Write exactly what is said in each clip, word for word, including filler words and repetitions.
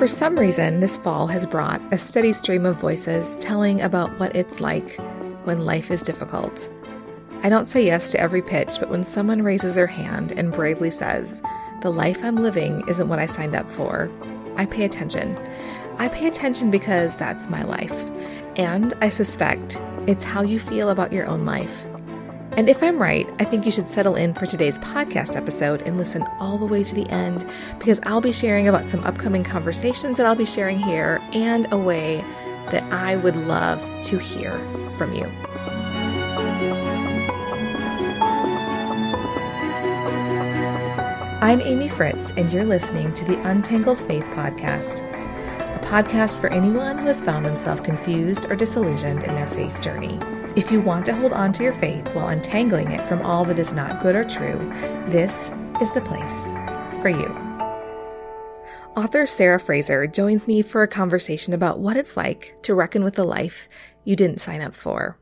For some reason, this fall has brought a steady stream of voices telling about what it's like when life is difficult. I don't say yes to every pitch, but when someone raises their hand and bravely says, "The life I'm living isn't what I signed up for," I pay attention. I pay attention because that's my life. And I suspect it's how you feel about your own life. And if I'm right, I think you should settle in for today's podcast episode and listen all the way to the end, because I'll be sharing about some upcoming conversations that I'll be sharing here and a way that I would love to hear from you. I'm Amy Fritz, and you're listening to the Untangled Faith Podcast, a podcast for anyone who has found himself confused or disillusioned in their faith journey. If you want to hold on to your faith while untangling it from all that is not good or true, this is the place for you. Author Sarah Frazer joins me for a conversation about what it's like to reckon with the life you didn't sign up for.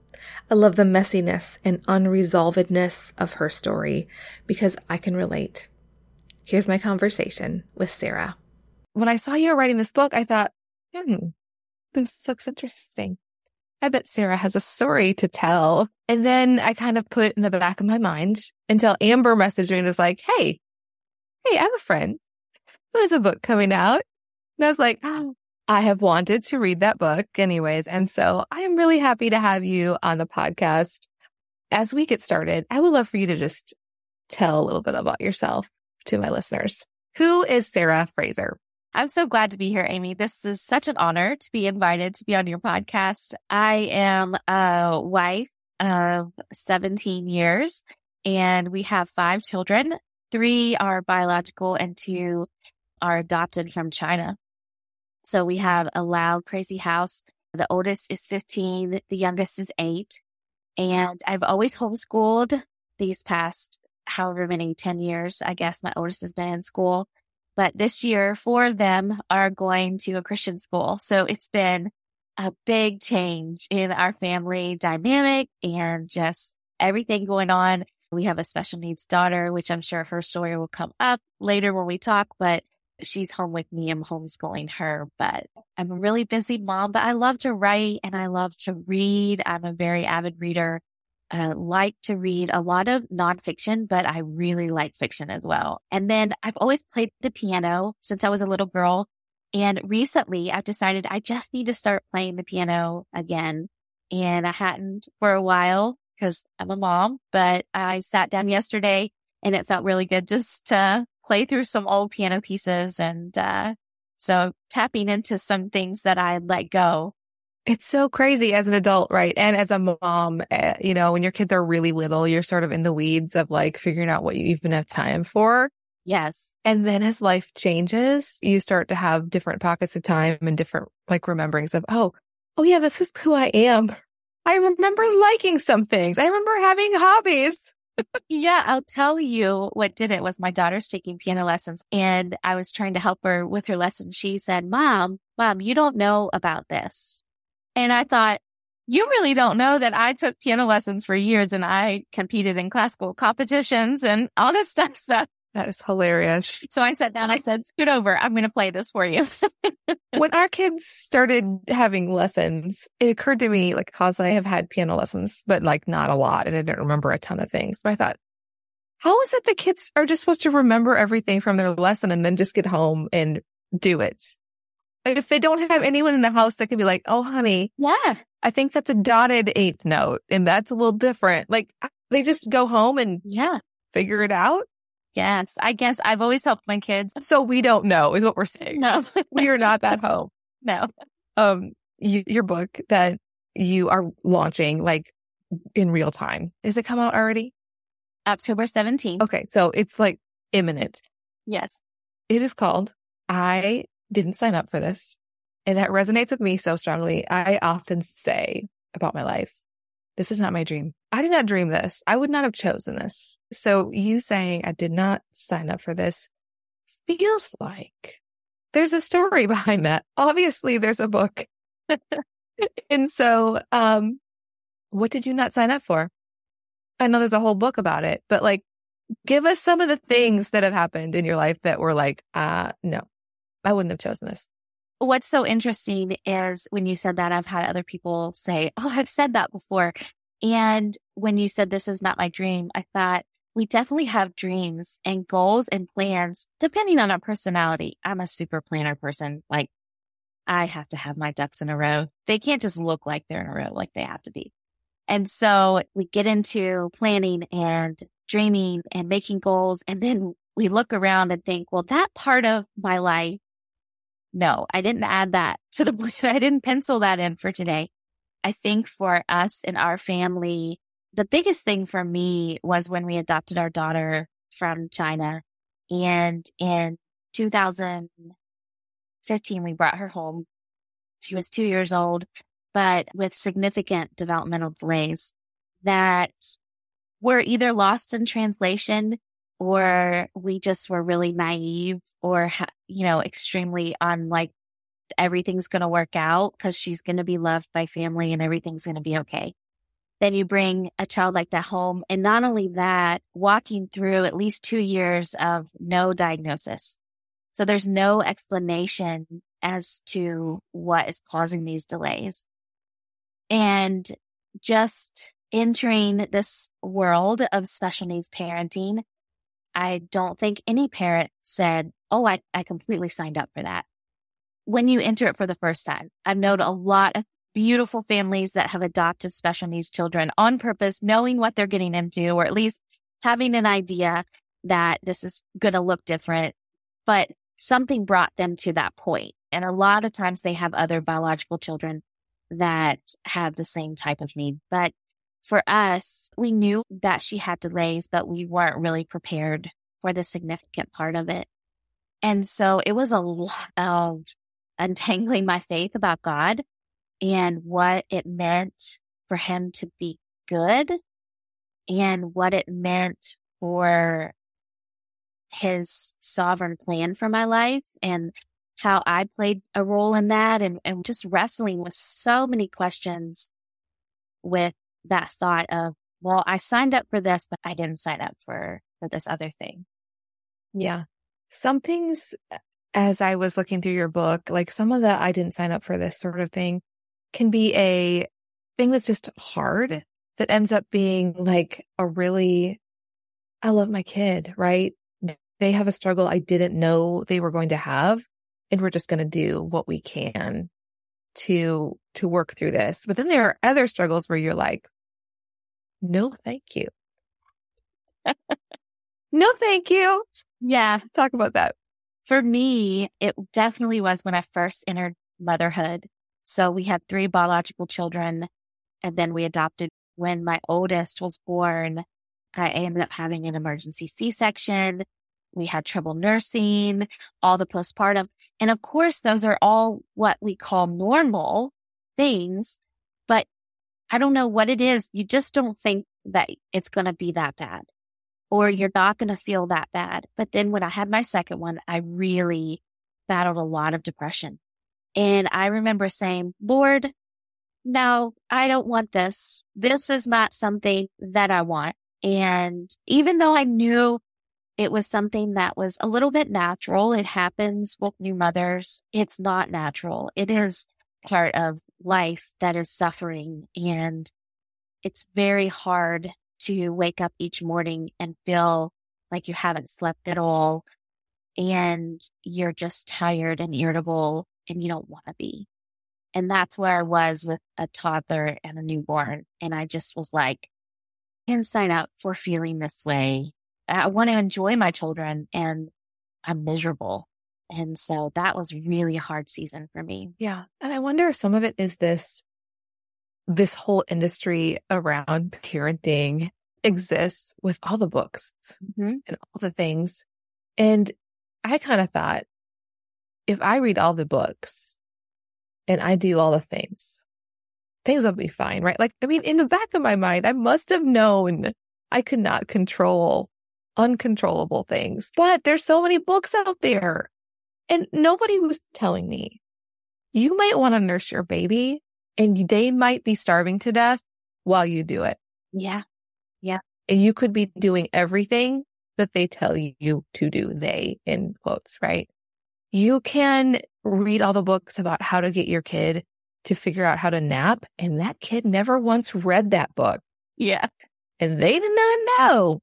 I love the messiness and unresolvedness of her story because I can relate. Here's my conversation with Sarah. When I saw you were writing this book, I thought, hmm, this looks interesting. I bet Sarah has a story to tell. And then I kind of put it in the back of my mind until Amber messaged me and was like, hey, hey, I have a friend who has a book coming out. And I was like, oh, I have wanted to read that book anyways. And so I am really happy to have you on the podcast. As we get started, I would love for you to just tell a little bit about yourself to my listeners. Who is Sarah Frazer? I'm so glad to be here, Amy. This is such an honor to be invited to be on your podcast. I am a wife of seventeen years, and we have five children. Three are biological and two are adopted from China. So we have a loud, crazy house. The oldest is fifteen. The youngest is eight. And I've always homeschooled these past however many ten years. I guess my oldest has been in school. But this year, four of them are going to a Christian school. So it's been a big change in our family dynamic and just everything going on. We have a special needs daughter, which I'm sure her story will come up later when we talk, but she's home with me. I'm homeschooling her, but I'm a really busy mom, but I love to write and I love to read. I'm a very avid reader. I like to read a lot of nonfiction, but I really like fiction as well. And then I've always played the piano since I was a little girl. And recently I've decided I just need to start playing the piano again. And I hadn't for a while because I'm a mom, but I sat down yesterday and it felt really good just to play through some old piano pieces. And uh, so tapping into some things that I let go. It's so crazy as an adult, right? And as a mom, you know, when your kids are really little, you're sort of in the weeds of like figuring out what you even have time for. Yes. And then as life changes, you start to have different pockets of time and different like rememberings of, oh, oh yeah, this is who I am. I remember liking some things. I remember having hobbies. Yeah, I'll tell you what did it was my daughter's taking piano lessons and I was trying to help her with her lesson. She said, Mom, Mom, you don't know about this. And I thought, you really don't know that I took piano lessons for years and I competed in classical competitions and all this stuff. So that is hilarious. So I sat down, I said, scoot over. I'm going to play this for you. When our kids started having lessons, it occurred to me, like, cause I have had piano lessons, but like not a lot. And I didn't remember a ton of things. But I thought, how is it the kids are just supposed to remember everything from their lesson and then just get home and do it? If they don't have anyone in the house that could be like, oh, honey, yeah, I think that's a dotted eighth note. And that's a little different. Like they just go home and yeah, figure it out. Yes, I guess I've always helped my kids. So we don't know is what we're saying. No, we are not that home. No. Um, you, your book that you are launching like in real time. Is it come out already? October seventeenth. Okay. So it's like imminent. Yes. It is called I Didn't Sign Up for This. And that resonates with me so strongly. I often say about my life, this is not my dream. I did not dream this. I would not have chosen this. So you saying I did not sign up for this feels like there's a story behind that. Obviously, there's a book. And so um, what did you not sign up for? I know there's a whole book about it, but like, give us some of the things that have happened in your life that were like, uh, no. I wouldn't have chosen this. What's so interesting is when you said that, I've had other people say, oh, I've said that before. And when you said, this is not my dream, I thought, we definitely have dreams and goals and plans, depending on our personality. I'm a super planner person. Like, I have to have my ducks in a row. They can't just look like they're in a row, like they have to be. And so we get into planning and dreaming and making goals. And then we look around and think, well, that part of my life, no, I didn't add that to the plan. I didn't pencil that in for today. I think for us and our family, the biggest thing for me was when we adopted our daughter from China. And in two thousand fifteen, we brought her home. She was two years old, but with significant developmental delays that were either lost in translation, or we just were really naive, or, you know, extremely on like, everything's going to work out because she's going to be loved by family and everything's going to be okay. Then you bring a child like that home. And not only that, walking through at least two years of no diagnosis. So there's no explanation as to what is causing these delays. And just entering this world of special needs parenting, I don't think any parent said, oh, I, I completely signed up for that. When you enter it for the first time, I've known a lot of beautiful families that have adopted special needs children on purpose, knowing what they're getting into, or at least having an idea that this is going to look different, but something brought them to that point. And a lot of times they have other biological children that have the same type of need. But for us, we knew that she had delays, but we weren't really prepared for the significant part of it. And so it was a lot of untangling my faith about God and what it meant for him to be good and what it meant for his sovereign plan for my life and how I played a role in that, and, and just wrestling with so many questions with that thought of, well, I signed up for this, but I didn't sign up for, for this other thing. Yeah. Some things, as I was looking through your book, like some of the I didn't sign up for this sort of thing can be a thing that's just hard that ends up being like a really, I love my kid, right? They have a struggle I didn't know they were going to have, and we're just going to do what we can to to work through this. But then there are other struggles where you're like, no, thank you. No, thank you. Yeah. Talk about that. For me, it definitely was when I first entered motherhood. So we had three biological children, and then we adopted. When my oldest was born, I ended up having an emergency C-section. We had trouble nursing, all the postpartum. And of course, those are all what we call normal things, but I don't know what it is. You just don't think that it's going to be that bad, or you're not going to feel that bad. But then when I had my second one, I really battled a lot of depression. And I remember saying, Lord, no, I don't want this. This is not something that I want. And even though I knew it was something that was a little bit natural, it happens with new mothers. It's not natural. It is part of life that is suffering. And it's very hard to wake up each morning and feel like you haven't slept at all, and you're just tired and irritable, and you don't want to be. And that's where I was with a toddler and a newborn. And I just was like, I can sign up for feeling this way. I want to enjoy my children, and I'm miserable. And so that was really a hard season for me. Yeah. And I wonder if some of it is this This whole industry around parenting exists with all the books mm-hmm. and all the things. And I kind of thought, if I read all the books and I do all the things, things will be fine, right? Like, I mean, in the back of my mind, I must have known I could not control uncontrollable things. But there's so many books out there, and nobody was telling me, you might want to nurse your baby, and they might be starving to death while you do it. Yeah. Yeah. And you could be doing everything that they tell you to do, they in quotes, right? You can read all the books about how to get your kid to figure out how to nap, and that kid never once read that book. Yeah. And they did not know.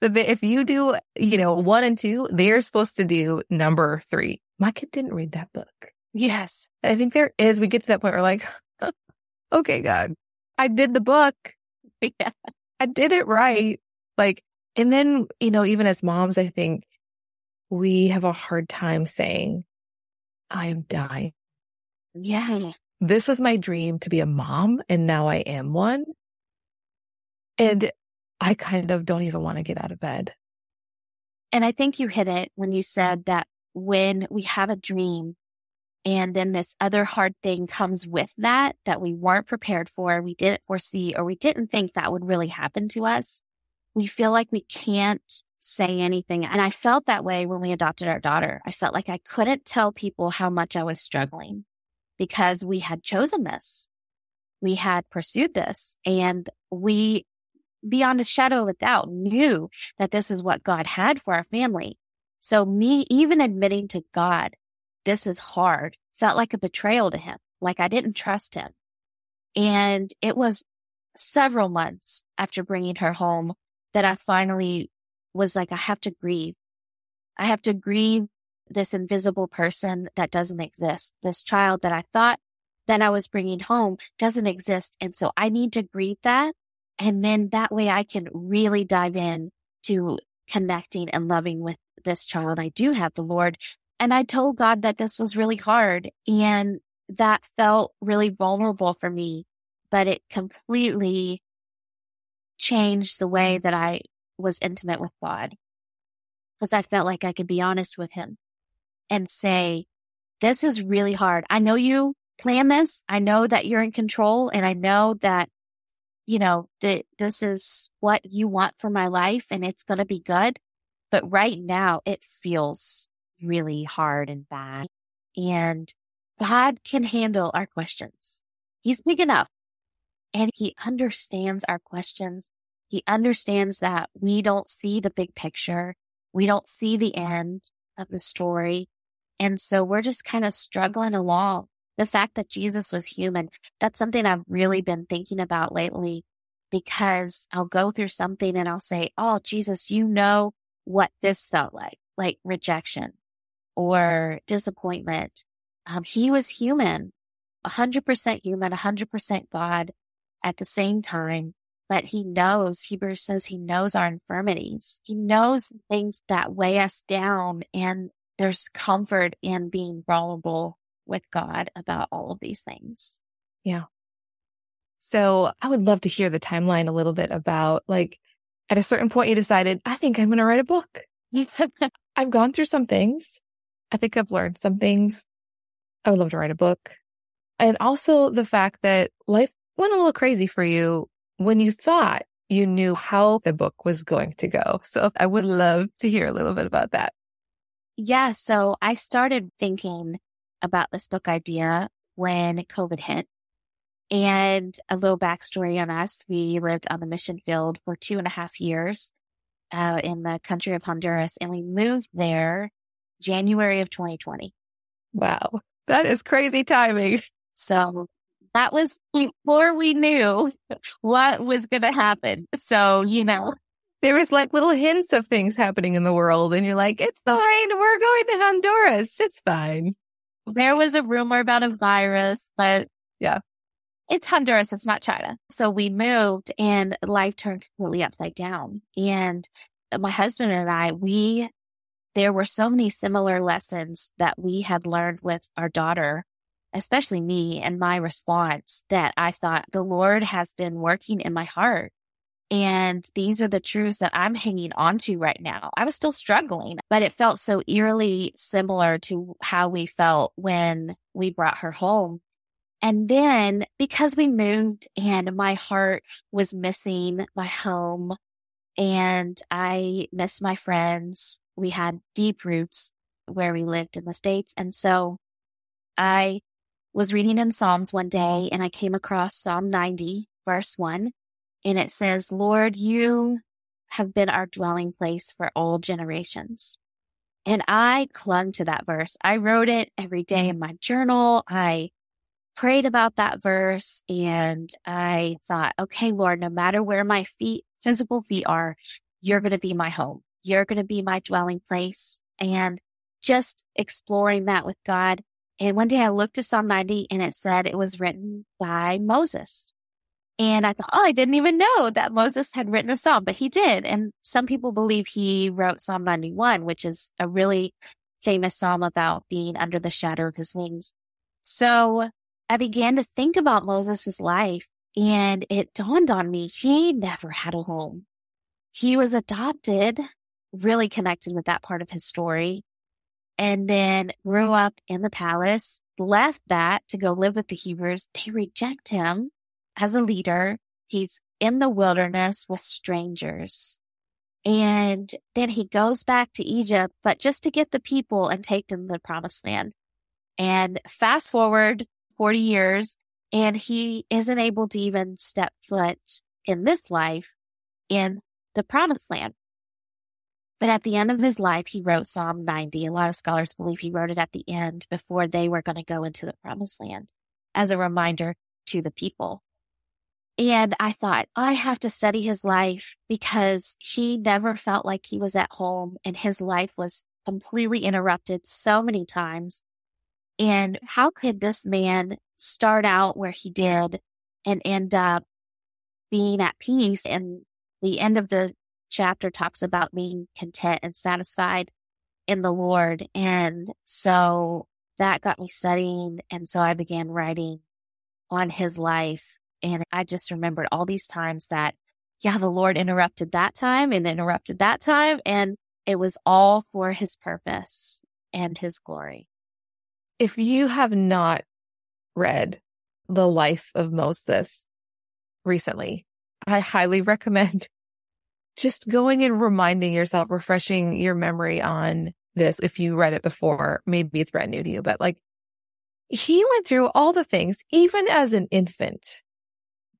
But if you do, you know, one and two, they're supposed to do number three. My kid didn't read that book. Yes. I think there is, we get to that point where like, okay, God, I did the book. Yeah. I did it right. Like, and then, you know, even as moms, I think we have a hard time saying, I am dying. Yeah. This was my dream to be a mom, and now I am one. And I kind of don't even want to get out of bed. And I think you hit it when you said that when we have a dream and then this other hard thing comes with that, that we weren't prepared for, we didn't foresee, or we didn't think that would really happen to us, we feel like we can't say anything. And I felt that way when we adopted our daughter. I felt like I couldn't tell people how much I was struggling because we had chosen this. We had pursued this, and we, beyond a shadow of a doubt, knew that this is what God had for our family. So me even admitting to God, this is hard, felt like a betrayal to him, like I didn't trust him. And it was several months after bringing her home that I finally was like, I have to grieve. I have to grieve this invisible person that doesn't exist. This child that I thought that I was bringing home doesn't exist. And so I need to grieve that. And then that way I can really dive in to connecting and loving with this child I do have, the Lord. And I told God that this was really hard, and that felt really vulnerable for me, but it completely changed the way that I was intimate with God, because I felt like I could be honest with him and say, this is really hard. I know you plan this. I know that you're in control, and I know that, you know, that this is what you want for my life, and it's going to be good. But right now it feels really hard and bad. And God can handle our questions. He's big enough, and he understands our questions. He understands that we don't see the big picture. We don't see the end of the story. And so we're just kind of struggling along. The fact that Jesus was human, that's something I've really been thinking about lately, because I'll go through something and I'll say, oh, Jesus, you know what this felt like, like rejection or disappointment. Um, he was human, one hundred percent human, one hundred percent God at the same time. But he knows, Hebrews says he knows our infirmities. He knows things that weigh us down, and there's comfort in being vulnerable with God about all of these things. Yeah. So I would love to hear the timeline a little bit about, like, at a certain point you decided, I think I'm going to write a book. I've gone through some things. I think I've learned some things. I would love to write a book. And also the fact that life went a little crazy for you when you thought you knew how the book was going to go. So I would love to hear a little bit about that. Yeah. So I started thinking about this book idea when COVID hit. And a little backstory on us. We lived on the mission field for two and a half years uh, in the country of Honduras. And we moved there January of twenty twenty. Wow. That is crazy timing. So that was before we knew what was going to happen. So, you know, there was like little hints of things happening in the world, and you're like, it's fine. We're going to Honduras. It's fine. There was a rumor about a virus, but yeah, it's Honduras. It's not China. So we moved, and life turned completely upside down. And my husband and I, we, there were so many similar lessons that we had learned with our daughter, especially me and my response, that I thought the Lord has been working in my heart. And these are the truths that I'm hanging on to right now. I was still struggling, but it felt so eerily similar to how we felt when we brought her home. And then because we moved and my heart was missing my home and I missed my friends, we had deep roots where we lived in the States. And so I was reading in Psalms one day, and I came across Psalm ninety, verse one, and it says, Lord, you have been our dwelling place for all generations. And I clung to that verse. I wrote it every day in my journal. I prayed about that verse, and I thought, okay, Lord, no matter where my feet, physical feet are, you're going to be my home. You're going to be my dwelling place. And just exploring that with God. And one day I looked at Psalm ninety, and it said it was written by Moses. And I thought, oh, I didn't even know that Moses had written a psalm, but he did. And some people believe he wrote Psalm ninety-one, which is a really famous psalm about being under the shadow of his wings. So I began to think about Moses' life, and it dawned on me, he never had a home. He was adopted, really connected with that part of his story, and then grew up in the palace, left that to go live with the Hebrews. They reject him as a leader. He's in the wilderness with strangers. And then he goes back to Egypt, but just to get the people and take them to the promised land. And fast forward forty years, and he isn't able to even step foot in this life in the promised land. But at the end of his life, he wrote Psalm ninety. A lot of scholars believe he wrote it at the end before they were going to go into the promised land as a reminder to the people. And I thought, I have to study his life, because he never felt like he was at home, and his life was completely interrupted so many times. And how could this man start out where he did and end up being at peace? And the end of the chapter talks about being content and satisfied in the Lord. And so that got me studying. And so I began writing on his life. And I just remembered all these times that, yeah, the Lord interrupted that time and interrupted that time. And it was all for his purpose and his glory. If you have not read The Life of Moses recently, I highly recommend just going and reminding yourself, refreshing your memory on this. If you read it before, maybe it's brand new to you, but like, he went through all the things, even as an infant.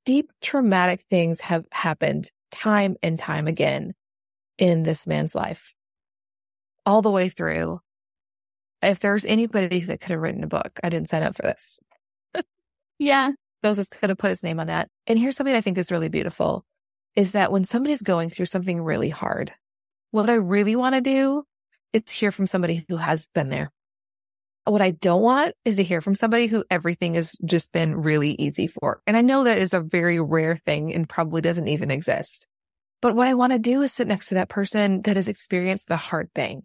Deep traumatic things have happened time and time again in this man's life, all the way through. If there's anybody that could have written a book, I didn't sign up for this. Yeah. Moses could have put his name on that. And here's something I think is really beautiful, is that when somebody's going through something really hard, what I really want to do is hear from somebody who has been there. What I don't want is to hear from somebody who everything has just been really easy for. And I know that is a very rare thing and probably doesn't even exist. But what I want to do is sit next to that person that has experienced the hard thing.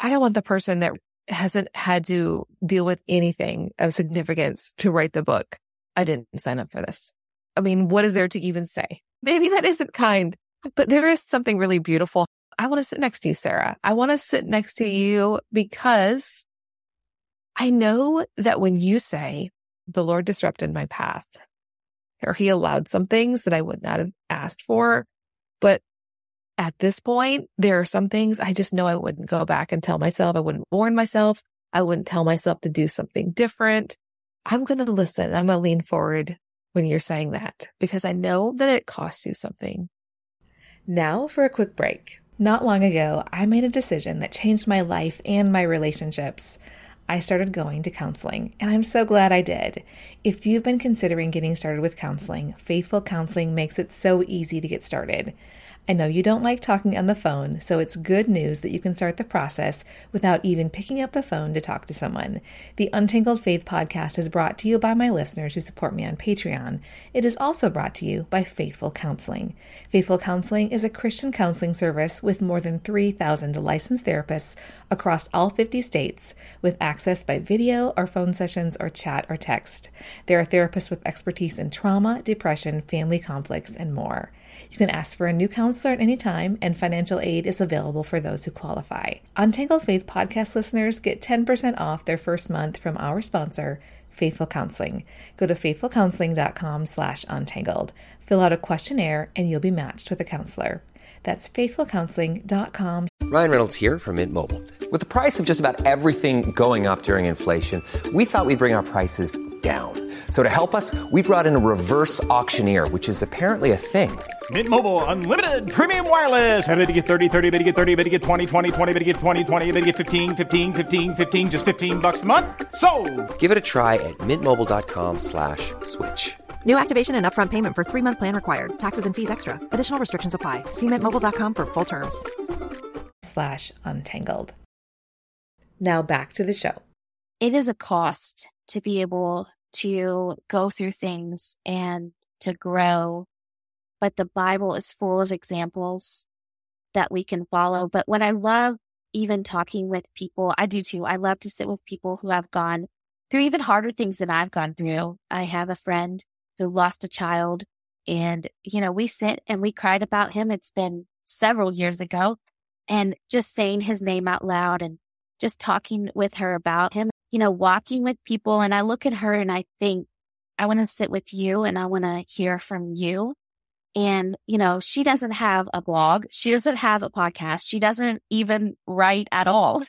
I don't want the person that hasn't had to deal with anything of significance to write the book. I didn't sign up for this. I mean, what is there to even say? Maybe that isn't kind, but there is something really beautiful. I want to sit next to you, Sarah. I want to sit next to you because I know that when you say, the Lord disrupted my path, or he allowed some things that I would not have asked for, but at this point, there are some things I just know I wouldn't go back and tell myself. I wouldn't warn myself. I wouldn't tell myself to do something different. I'm going to listen. I'm going to lean forward when you're saying that, because I know that it costs you something. Now for a quick break. Not long ago, I made a decision that changed my life and my relationships. I started going to counseling, and I'm so glad I did. If you've been considering getting started with counseling, Faithful Counseling makes it so easy to get started. I know you don't like talking on the phone, so it's good news that you can start the process without even picking up the phone to talk to someone. The Untangled Faith podcast is brought to you by my listeners who support me on Patreon. It is also brought to you by Faithful Counseling. Faithful Counseling is a Christian counseling service with more than three thousand licensed therapists across all fifty states, with access by video or phone sessions or chat or text. There are therapists with expertise in trauma, depression, family conflicts, and more. You can ask for a new counselor at any time, and financial aid is available for those who qualify. Untangled Faith podcast listeners get ten percent off their first month from our sponsor, Faithful Counseling. Go to faithfulcounseling.com slash untangled. Fill out a questionnaire, and you'll be matched with a counselor. That's faithful counseling dot com. Ryan Reynolds here from Mint Mobile. With the price of just about everything going up during inflation, we thought we'd bring our prices down. So to help us, we brought in a reverse auctioneer, which is apparently a thing. Mint Mobile Unlimited Premium Wireless. How to get thirty, thirty, how to get thirty, how to get twenty, twenty, twenty, how to get twenty, twenty, how to get fifteen, fifteen, fifteen, fifteen, just fifteen bucks a month? Sold! Give it a try at mintmobile.com slash switch. New activation and upfront payment for three-month plan required. Taxes and fees extra. Additional restrictions apply. See mint mobile dot com for full terms. Slash untangled. Now back to the show. It is a cost to be able to go through things and to grow. But the Bible is full of examples that we can follow. But what I love even talking with people, I do too. I love to sit with people who have gone through even harder things than I've gone through. I have a friend who lost a child, and, you know, we sit and we cried about him. It's been several years ago, and just saying his name out loud and just talking with her about him, you know, walking with people. And I look at her and I think, I want to sit with you and I want to hear from you. And, you know, she doesn't have a blog. She doesn't have a podcast. She doesn't even write at all.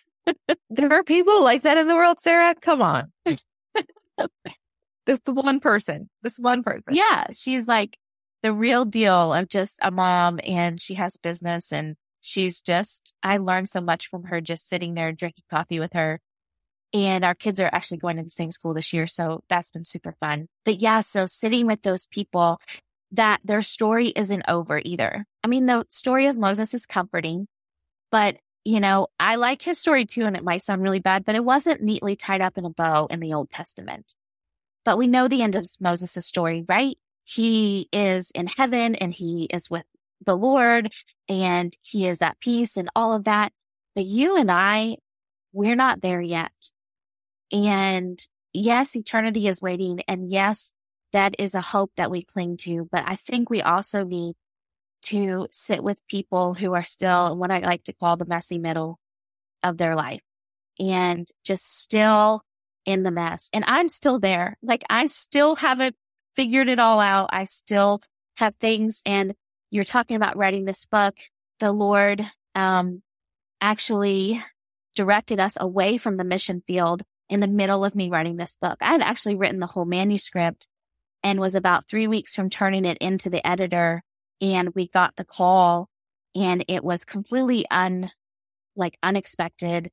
There are people like that in the world, Sarah. Come on. This the one person. This one person. Yeah. She's like the real deal of just a mom, and she has business, and she's just, I learned so much from her just sitting there drinking coffee with her. And our kids are actually going to the same school this year. So that's been super fun. But yeah, so sitting with those people, that their story isn't over either. I mean, the story of Moses is comforting, but, you know, I like his story too, and it might sound really bad, but it wasn't neatly tied up in a bow in the Old Testament. But we know the end of Moses' story, right? He is in heaven and he is with the Lord and he is at peace and all of that. But you and I, we're not there yet. And yes, eternity is waiting. And yes, that is a hope that we cling to. But I think we also need to sit with people who are still in what I like to call the messy middle of their life, and just still in the mess. And I'm still there. Like, I still haven't figured it all out. I still have things. And you're talking about writing this book. The Lord um, actually directed us away from the mission field in the middle of me writing this book. I had actually written the whole manuscript and was about three weeks from turning it into the editor. And we got the call, and it was completely un, like unexpected,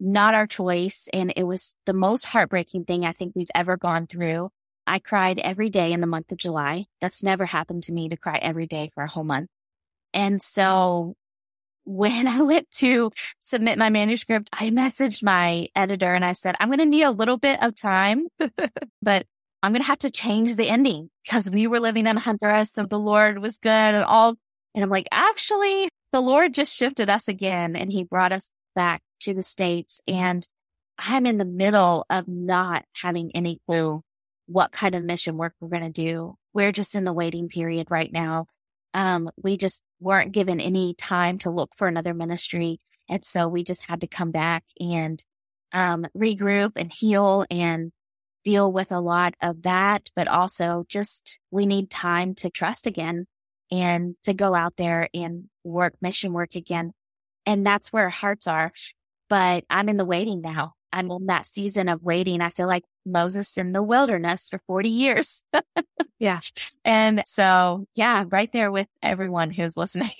not our choice. And it was the most heartbreaking thing I think we've ever gone through. I cried every day in the month of July. That's never happened to me, to cry every day for a whole month. And so when I went to submit my manuscript, I messaged my editor and I said, I'm going to need a little bit of time, but I'm going to have to change the ending, because we were living in Honduras, so the Lord was good and all. And I'm like, actually, the Lord just shifted us again, and he brought us back to the States. And I'm in the middle of not having any clue what kind of mission work we're going to do. We're just in the waiting period right now. Um, we just weren't given any time to look for another ministry. And so we just had to come back and um, regroup and heal and deal with a lot of that, but also just we need time to trust again and to go out there and work mission work again. And that's where our hearts are. But I'm in the waiting now. I'm in that season of waiting. I feel like Moses in the wilderness for forty years. Yeah. And so, yeah, right there with everyone who's listening.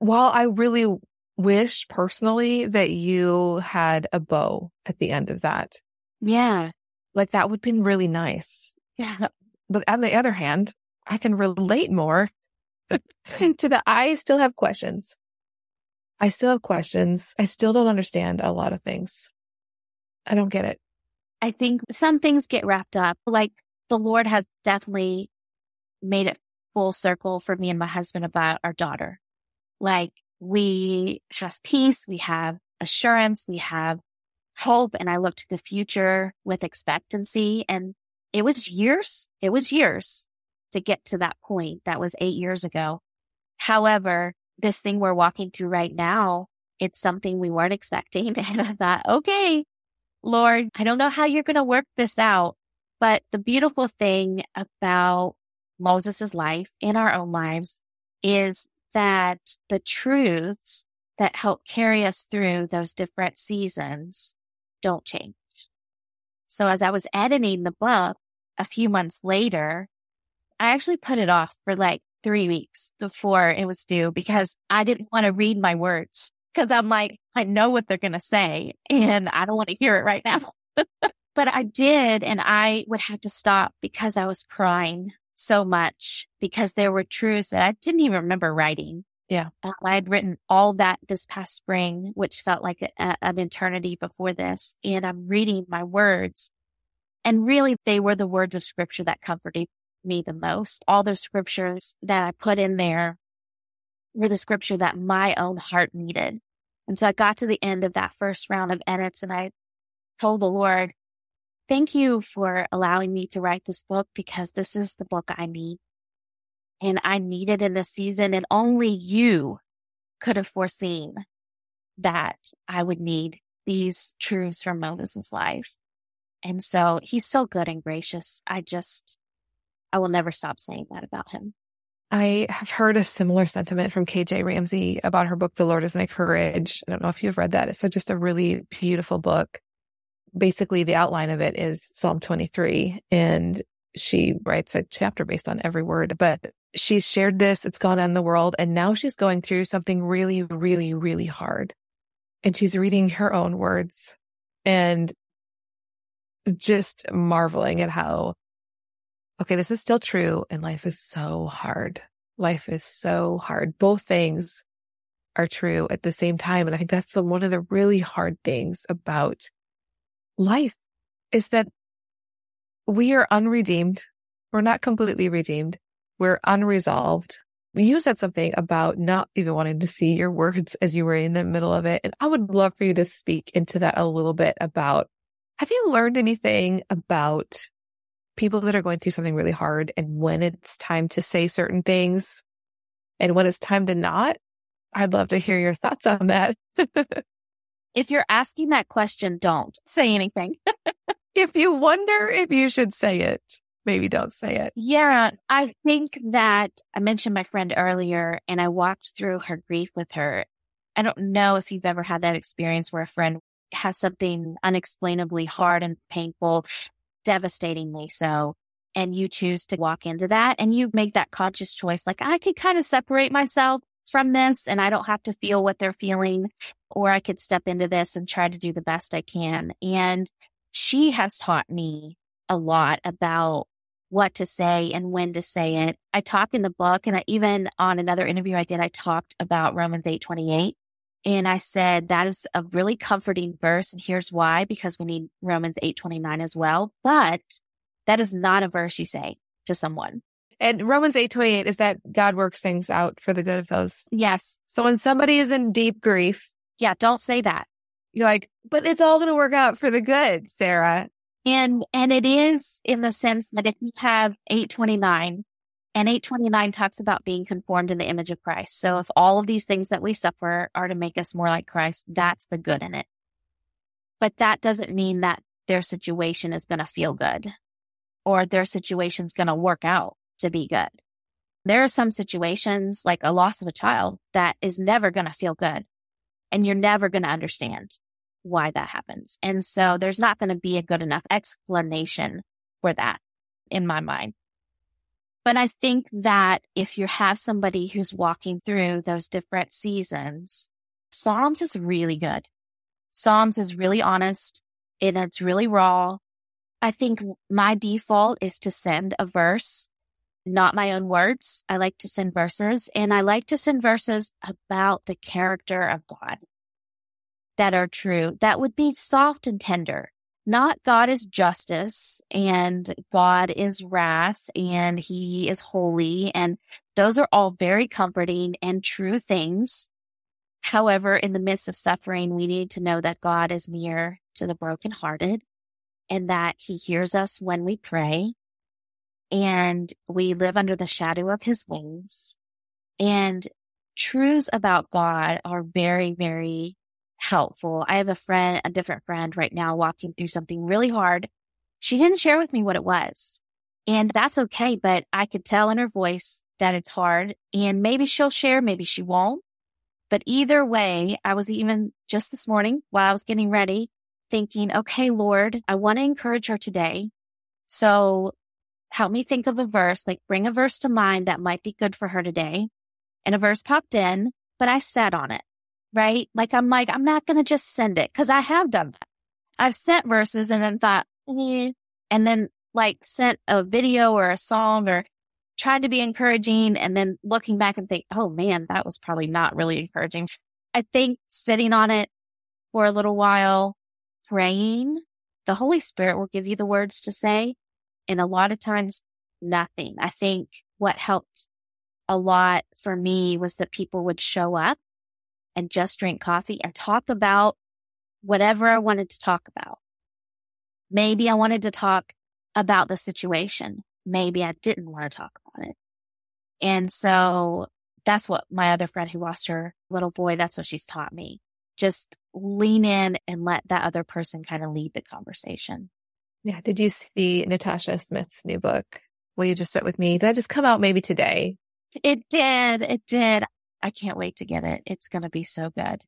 Well, I really wish personally that you had a bow at the end of that. Yeah. Like, that would have been really nice. Yeah. But on the other hand, I can relate more to the, I still have questions. I still have questions. I still don't understand a lot of things. I don't get it. I think some things get wrapped up. Like, the Lord has definitely made it full circle for me and my husband about our daughter. Like, we have peace. We have assurance. We have hope, and I looked to the future with expectancy, and it was years, it was years to get to that point. That was eight years ago. However, this thing we're walking through right now, it's something we weren't expecting. And I thought, okay, Lord, I don't know how you're going to work this out. But the beautiful thing about Moses's life in our own lives is that the truths that help carry us through those different seasons don't change. So as I was editing the book a few months later, I actually put it off for like three weeks before it was due because I didn't want to read my words because I'm like, I know what they're going to say and I don't want to hear it right now. But I did, and I would have to stop because I was crying so much because there were truths that I didn't even remember writing. Yeah. Um, I had written all that this past spring, which felt like a, a, an eternity before this. And I'm reading my words. And really, they were the words of scripture that comforted me the most. All the scriptures that I put in there were the scripture that my own heart needed. And so I got to the end of that first round of edits and I told the Lord, thank you for allowing me to write this book because this is the book I need. And I needed in this season, and only you could have foreseen that I would need these truths from Moses' life. And so he's so good and gracious. I just, I will never stop saying that about him. I have heard a similar sentiment from K J Ramsey about her book, The Lord Is My Courage. I don't know if you've read that. It's just a really beautiful book. Basically, the outline of it is Psalm twenty-three, and she writes a chapter based on every word, but she shared this, it's gone on the world, and now she's going through something really, really, really hard. And she's reading her own words and just marveling at how, okay, this is still true, and life is so hard. Life is so hard. Both things are true at the same time. And I think that's the, one of the really hard things about life is that we are unredeemed. We're not completely redeemed. We're unresolved. You said something about not even wanting to see your words as you were in the middle of it. And I would love for you to speak into that a little bit about, have you learned anything about people that are going through something really hard and when it's time to say certain things and when it's time to not? I'd love to hear your thoughts on that. If you're asking that question, don't say anything. If you wonder if you should say it, maybe don't say it. Yeah, I think that I mentioned my friend earlier and I walked through her grief with her. I don't know if you've ever had that experience where a friend has something unexplainably hard and painful, devastatingly so, and you choose to walk into that and you make that conscious choice. Like, I could kind of separate myself from this and I don't have to feel what they're feeling, or I could step into this and try to do the best I can. And she has taught me a lot about what to say and when to say it. I talk in the book, and I, even on another interview I did, I talked about Romans eight twenty-eight. And I said, that is a really comforting verse. And here's why, because we need Romans eight twenty-nine as well. But that is not a verse you say to someone. And Romans eight twenty-eight is that God works things out for the good of those. Yes. So when somebody is in deep grief. Yeah, don't say that. You're like, but it's all going to work out for the good, Sarah. And and it is, in the sense that if you have eight twenty-nine, and eight twenty-nine talks about being conformed in the image of Christ. So if all of these things that we suffer are to make us more like Christ, that's the good in it. But that doesn't mean that their situation is going to feel good or their situation is going to work out to be good. There are some situations, like a loss of a child, that is never going to feel good. And you're never going to understand why that happens. And so there's not going to be a good enough explanation for that in my mind. But I think that if you have somebody who's walking through those different seasons, Psalms is really good. Psalms is really honest and it's really raw. I think my default is to send a verse, not my own words. I like to send verses, and I like to send verses about the character of God that are true, that would be soft and tender. Not God is justice and God is wrath and he is holy. And those are all very comforting and true things. However, in the midst of suffering, we need to know that God is near to the brokenhearted and that he hears us when we pray. And we live under the shadow of his wings. And truths about God are very, very helpful. I have a friend, a different friend right now walking through something really hard. She didn't share with me what it was. And that's okay, but I could tell in her voice that it's hard. And maybe she'll share, maybe she won't. But either way, I was even just this morning while I was getting ready, thinking, okay, Lord, I want to encourage her today. So help me think of a verse, like bring a verse to mind that might be good for her today. And a verse popped in, but I sat on it, right? Like, I'm like, I'm not going to just send it, because I have done that. I've sent verses and then thought, eh, and then like sent a video or a song or tried to be encouraging and then looking back and think, oh man, that was probably not really encouraging. I think sitting on it for a little while, praying, the Holy Spirit will give you the words to say. And a lot of times, nothing. I think what helped a lot for me was that people would show up and just drink coffee and talk about whatever I wanted to talk about. Maybe I wanted to talk about the situation. Maybe I didn't want to talk about it. And so that's what my other friend who lost her little boy, that's what she's taught me. Just lean in and let that other person kind of lead the conversation. Yeah. Did you see Natasha Smith's new book, Will You Just Sit With Me? Did that just come out maybe today? It did. It did. I can't wait to get it. It's going to be so good.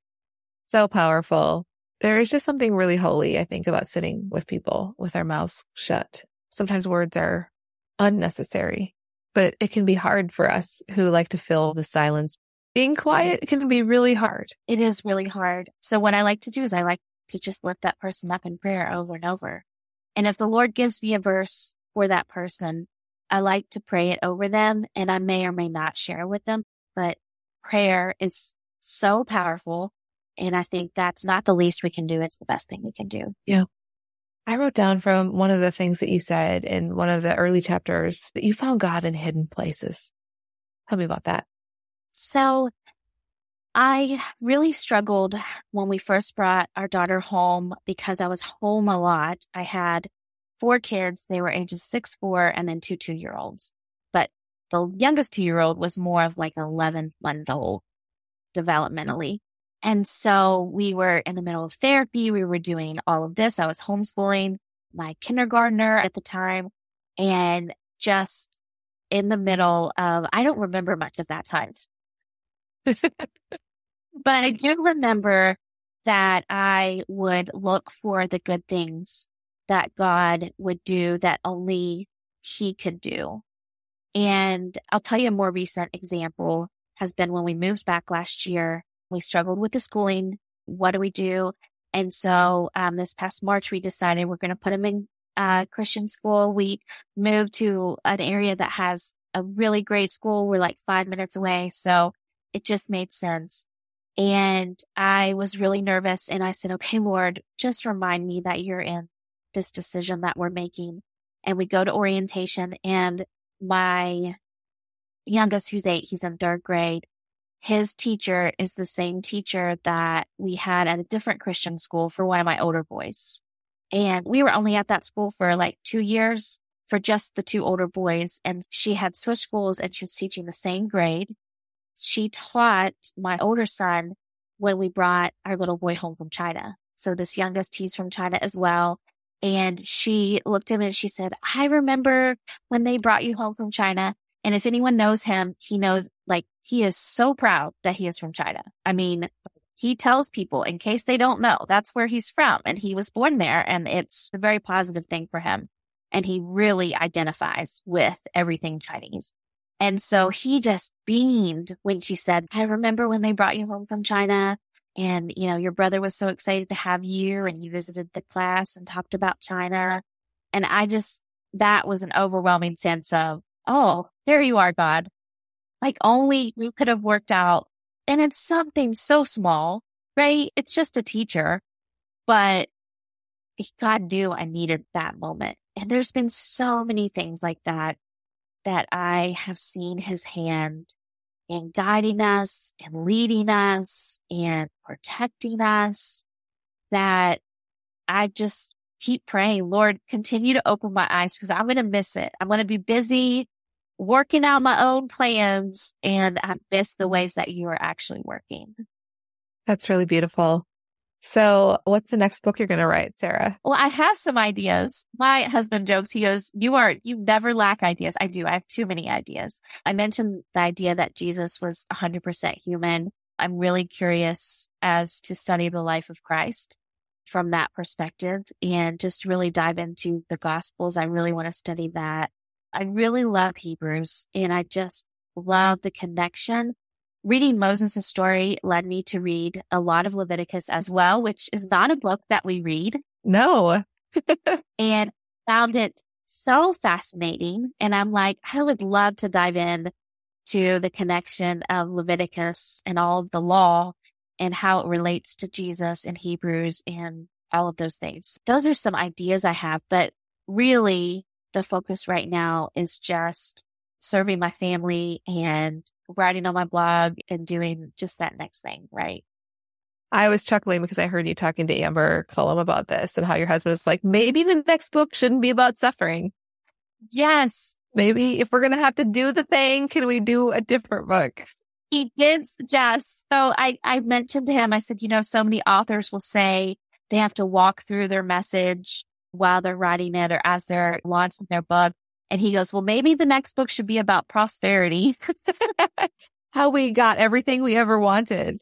So powerful. There is just something really holy, I think, about sitting with people with our mouths shut. Sometimes words are unnecessary, but it can be hard for us who like to fill the silence. Being quiet can be really hard. It is really hard. So what I like to do is I like to just lift that person up in prayer over and over. And if the Lord gives me a verse for that person, I like to pray it over them, and I may or may not share with them, but prayer is so powerful. And I think that's not the least we can do. It's the best thing we can do. Yeah. I wrote down from one of the things that you said in one of the early chapters that you found God in hidden places. Tell me about that. So I really struggled when we first brought our daughter home because I was home a lot. I had four kids. They were ages six, four, and then two two-year-olds. But the youngest two-year-old was more of like eleven month old developmentally. And so we were in the middle of therapy. We were doing all of this. I was homeschooling my kindergartner at the time, and just in the middle of, I don't remember much of that time. But I do remember that I would look for the good things that God would do that only He could do. And I'll tell you a more recent example has been when we moved back last year. We struggled with the schooling. What do we do? And so um, this past March, we decided we're going to put him in uh, Christian school. We moved to an area that has a really great school. We're like five minutes away. So it just made sense. And I was really nervous. And I said, okay, Lord, just remind me that you're in this decision that we're making. And we go to orientation. And my youngest, who's eight, he's in third grade. His teacher is the same teacher that we had at a different Christian school for one of my older boys. And we were only at that school for like two years for just the two older boys. And she had switched schools and she was teaching the same grade. She taught my older son when we brought our little boy home from China. So this youngest, he's from China as well. And she looked at him and she said, I remember when they brought you home from China. And if anyone knows him, he knows, like, he is so proud that he is from China. I mean, he tells people, in case they don't know, that's where he's from. And he was born there. And it's a very positive thing for him. And he really identifies with everything Chinese. And so he just beamed when she said, I remember when they brought you home from China. And, you know, your brother was so excited to have you. And you visited the class and talked about China. And I just, that was an overwhelming sense of, oh, there you are, God. Like only we could have worked out. And it's something so small, right? It's just a teacher. But God knew I needed that moment. And there's been so many things like that, that I have seen His hand in guiding us and leading us and protecting us, that I just keep praying, Lord, continue to open my eyes, because I'm going to miss it. I'm going to be busy working out my own plans, and I miss the ways that you are actually working. That's really beautiful. So what's the next book you're going to write, Sarah? Well, I have some ideas. My husband jokes, he goes, you are, you never lack ideas. I do. I have too many ideas. I mentioned the idea that Jesus was one hundred percent human. I'm really curious as to study the life of Christ. from that perspective and just really dive into the Gospels. I really want to study that. I really love Hebrews, and I just love the connection. Reading Moses' story led me to read a lot of Leviticus as well, which is not a book that we read. No. And found it so fascinating. And I'm like, I would love to dive in to the connection of Leviticus and all of the law and how it relates to Jesus and Hebrews and all of those things. Those are some ideas I have, but really the focus right now is just serving my family and writing on my blog and doing just that next thing, right? I was chuckling because I heard you talking to Amber Cullum about this and how your husband was like, maybe the next book shouldn't be about suffering. Yes. Maybe if we're going to have to do the thing, can we do a different book? He did suggest. So I, I mentioned to him, I said, you know, so many authors will say they have to walk through their message while they're writing it or as they're launching their book. And he goes, well, maybe the next book should be about prosperity. How we got everything we ever wanted.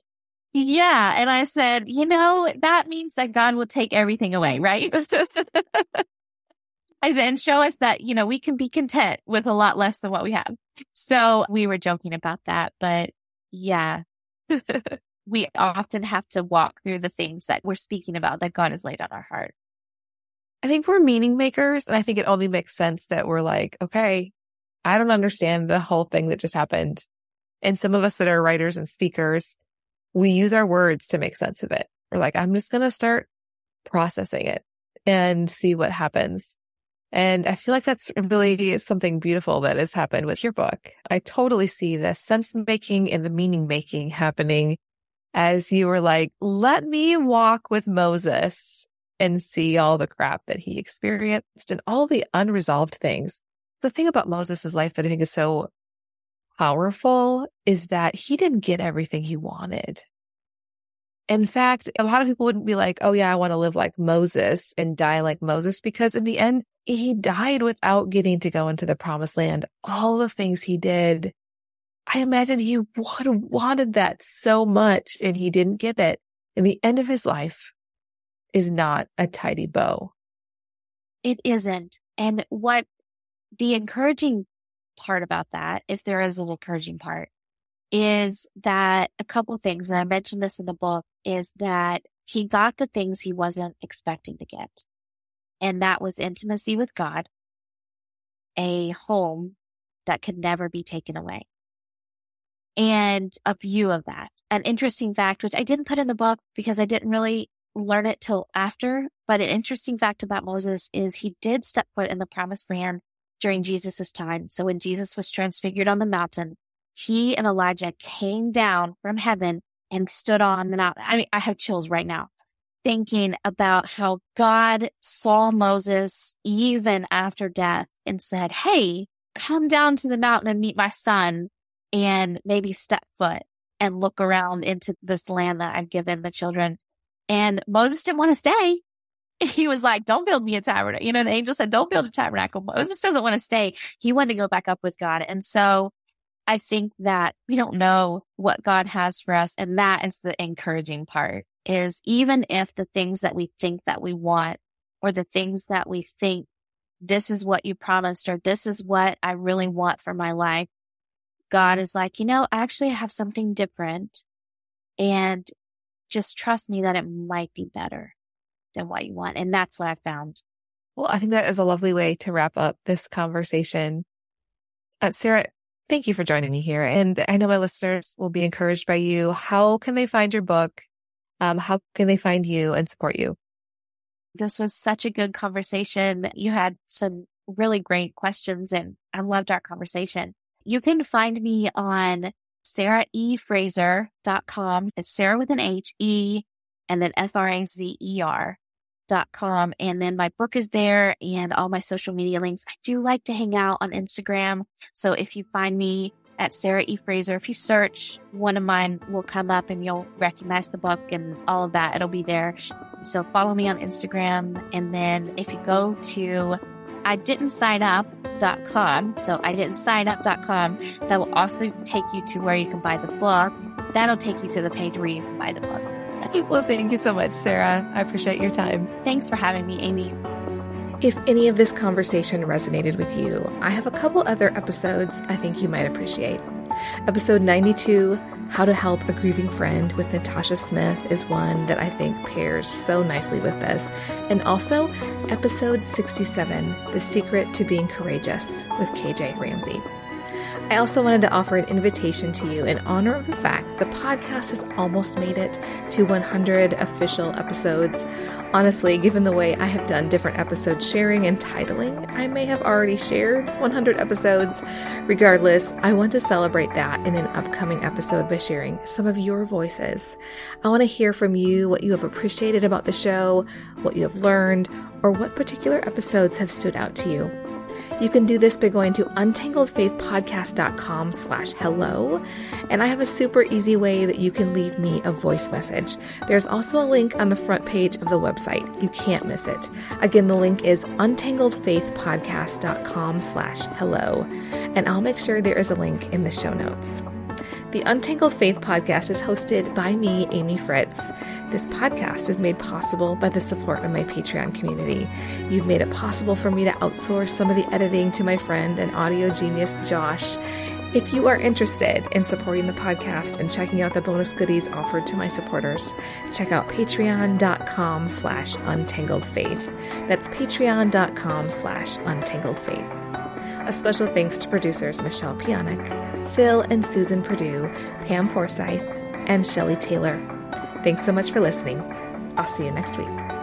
Yeah. And I said, you know, that means that God will take everything away, right? And then show us that, you know, we can be content with a lot less than what we have. So we were joking about that. But yeah, we often have to walk through the things that we're speaking about that God has laid on our heart. I think we're meaning makers. And I think it only makes sense that we're like, okay, I don't understand the whole thing that just happened. And some of us that are writers and speakers, we use our words to make sense of it. We're like, I'm just going to start processing it and see what happens. And I feel like that's really something beautiful that has happened with your book. I totally see the sense making and the meaning making happening as you were like, let me walk with Moses and see all the crap that he experienced and all the unresolved things. The thing about Moses' life that I think is so powerful is that he didn't get everything he wanted. In fact, a lot of people wouldn't be like, oh yeah, I want to live like Moses and die like Moses, because in the end, he died without getting to go into the promised land. All the things he did, I imagine he would have wanted that so much and he didn't get it. And the end of his life is not a tidy bow. It isn't. And what the encouraging part about that, if there is an encouraging part, is that a couple things, and I mentioned this in the book, is that he got the things he wasn't expecting to get. And that was intimacy with God, a home that could never be taken away, and a view of that. An interesting fact, which I didn't put in the book because I didn't really learn it till after, but an interesting fact about Moses is he did step foot in the promised land during Jesus's time. So when Jesus was transfigured on the mountain, he and Elijah came down from heaven and stood on the mountain. I mean, I have chills right now thinking about how God saw Moses even after death and said, hey, come down to the mountain and meet my son and maybe step foot and look around into this land that I've given the children. And Moses didn't want to stay. He was like, don't build me a tabernacle. You know, the angel said, don't build a tabernacle. Moses doesn't want to stay. He wanted to go back up with God. And so I think that we don't know what God has for us. And that is the encouraging part, is even if the things that we think that we want, or the things that we think, this is what you promised, or this is what I really want for my life, God is like, you know, actually I have something different. And just trust me that it might be better than what you want. And that's what I found. Well, I think that is a lovely way to wrap up this conversation. Uh, Sarah, thank you for joining me here. And I know my listeners will be encouraged by you. How can they find your book? Um, how can they find you and support you? This was such a good conversation. You had some really great questions and I loved our conversation. You can find me on sarah e frazer dot com. It's Sarah with an H, E, and then F R A Z E R dot com. And then my book is there and all my social media links. I do like to hang out on Instagram. So if you find me at Sarah E. Frazer, if you search, one of mine will come up and you'll recognize the book and all of that. It'll be there. So follow me on Instagram. And then if you go to I didn't sign up, Dot com. So I didn't sign up dot com. That will also take you to where you can buy the book. That'll take you to the page where you can buy the book. Well, thank you so much, Sarah. I appreciate your time. Thanks for having me, Amy. If any of this conversation resonated with you, I have a couple other episodes I think you might appreciate. Episode ninety-two, How to Help a Grieving Friend with Natasha Smith, is one that I think pairs so nicely with this. And also episode sixty-seven, The Secret to Being Courageous with K J Ramsey. I also wanted to offer an invitation to you in honor of the fact the podcast has almost made it to one hundred official episodes. Honestly, given the way I have done different episode sharing and titling, I may have already shared one hundred episodes. Regardless, I want to celebrate that in an upcoming episode by sharing some of your voices. I want to hear from you what you have appreciated about the show, what you have learned, or what particular episodes have stood out to you. You can do this by going to untangled faith podcast dot com slash hello. And I have a super easy way that you can leave me a voice message. There's also a link on the front page of the website. You can't miss it. Again, the link is untangled faith podcast dot com slash hello. And I'll make sure there is a link in the show notes. The Untangled Faith Podcast is hosted by me, Amy Fritz. This podcast is made possible by the support of my Patreon community. You've made it possible for me to outsource some of the editing to my friend and audio genius, Josh. If you are interested in supporting the podcast and checking out the bonus goodies offered to my supporters, check out patreon.com slash untangledfaith. That's patreon.com slash untangledfaith. A special thanks to producers Michelle Pionic, Phil and Susan Perdue, Pam Forsyth, and Shelley Taylor. Thanks so much for listening. I'll see you next week.